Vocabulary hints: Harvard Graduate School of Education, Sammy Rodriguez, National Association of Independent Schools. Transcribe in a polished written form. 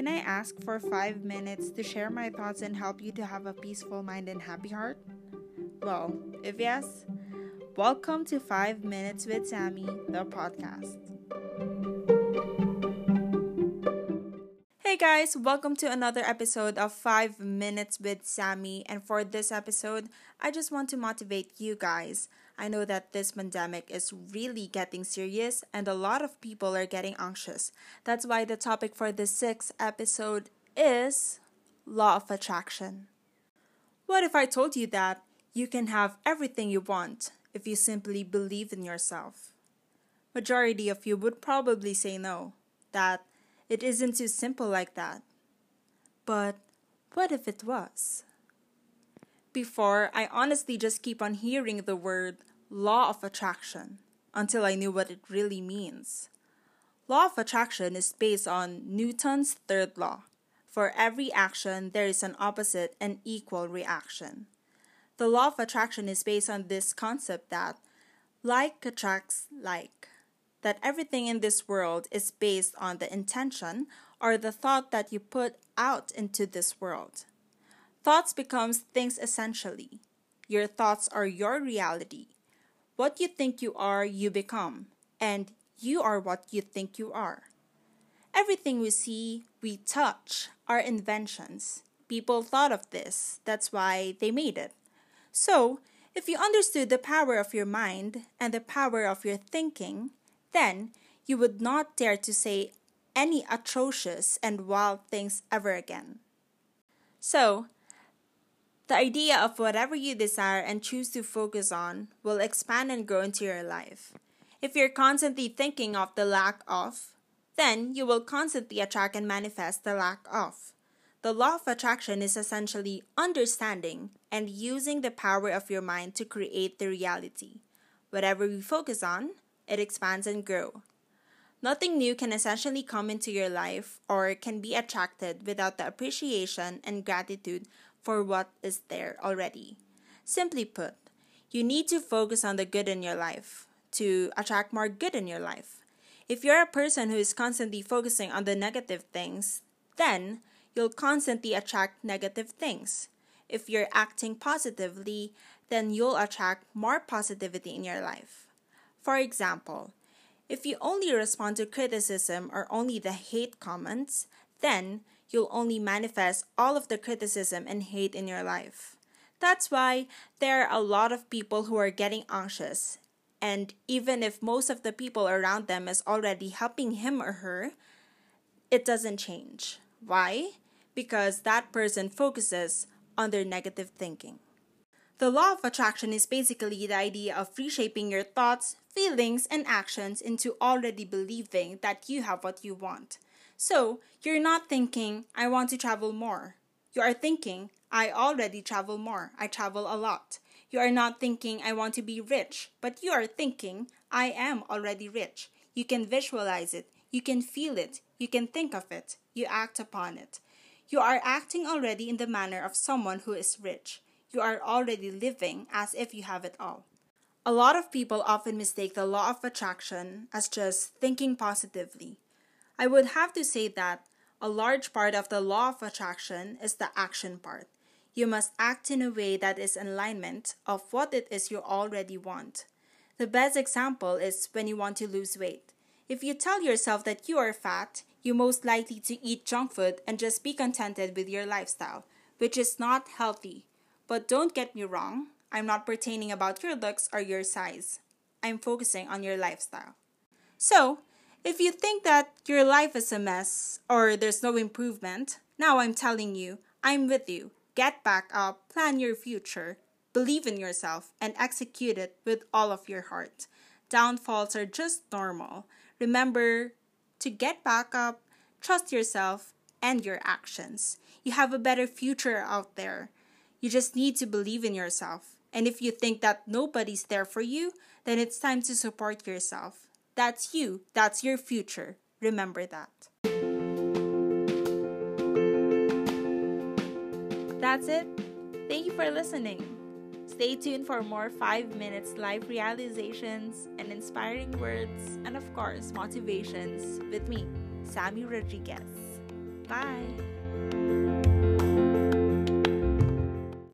Can I ask for 5 minutes to share my thoughts and help you to have a peaceful mind and happy heart? Well, if yes, welcome to 5 Minutes with Sammy, the podcast. Hey guys, welcome to another episode of 5 Minutes with Sammy. And for this episode, I just want to motivate you guys. I know that this pandemic is really getting serious and a lot of people are getting anxious. That's why the topic for this 6th episode is Law of Attraction. What if I told you that you can have everything you want if you simply believe in yourself? Majority of you would probably say no, that it isn't too simple like that. But what if it was? Before, I honestly just keep on hearing the word law of attraction until I knew what it really means. Law of attraction is based on Newton's third law. For every action, there is an opposite and equal reaction. The law of attraction is based on this concept that like attracts like. That everything in this world is based on the intention or the thought that you put out into this world. Thoughts becomes things essentially. Your thoughts are your reality. What you think you are, you become. And you are what you think you are. Everything we see, we touch, are inventions. People thought of this. That's why they made it. So, if you understood the power of your mind and the power of your thinking, then you would not dare to say any atrocious and wild things ever again. So, the idea of whatever you desire and choose to focus on will expand and grow into your life. If you're constantly thinking of the lack of, then you will constantly attract and manifest the lack of. The law of attraction is essentially understanding and using the power of your mind to create the reality. Whatever we focus on, it expands and grows. Nothing new can essentially come into your life or can be attracted without the appreciation and gratitude for what is there already. Simply put, you need to focus on the good in your life to attract more good in your life. If you're a person who is constantly focusing on the negative things, then you'll constantly attract negative things. If you're acting positively, then you'll attract more positivity in your life. For example, if you only respond to criticism or only the hate comments, then you'll only manifest all of the criticism and hate in your life. That's why there are a lot of people who are getting anxious. And even if most of the people around them is already helping him or her, it doesn't change. Why? Because that person focuses on their negative thinking. The law of attraction is basically the idea of reshaping your thoughts, feelings, and actions into already believing that you have what you want. So, you're not thinking, I want to travel more. You are thinking, I already travel more. I travel a lot. You are not thinking, I want to be rich. But you are thinking, I am already rich. You can visualize it. You can feel it. You can think of it. You act upon it. You are acting already in the manner of someone who is rich. You are already living as if you have it all. A lot of people often mistake the law of attraction as just thinking positively. I would have to say that a large part of the law of attraction is the action part. You must act in a way that is in alignment of what it is you already want. The best example is when you want to lose weight. If you tell yourself that you are fat, you're most likely to eat junk food and just be contented with your lifestyle, which is not healthy. But don't get me wrong, I'm not pertaining about your looks or your size. I'm focusing on your lifestyle. So, if you think that your life is a mess or there's no improvement, now I'm telling you, I'm with you. Get back up, plan your future, believe in yourself, and execute it with all of your heart. Downfalls are just normal. Remember to get back up, trust yourself, and your actions. You have a better future out there. You just need to believe in yourself. And if you think that nobody's there for you, then it's time to support yourself. That's you. That's your future. Remember that. That's it. Thank you for listening. Stay tuned for more 5 Minutes Life realizations and inspiring words and, of course, motivations with me, Sammy Rodriguez. Bye.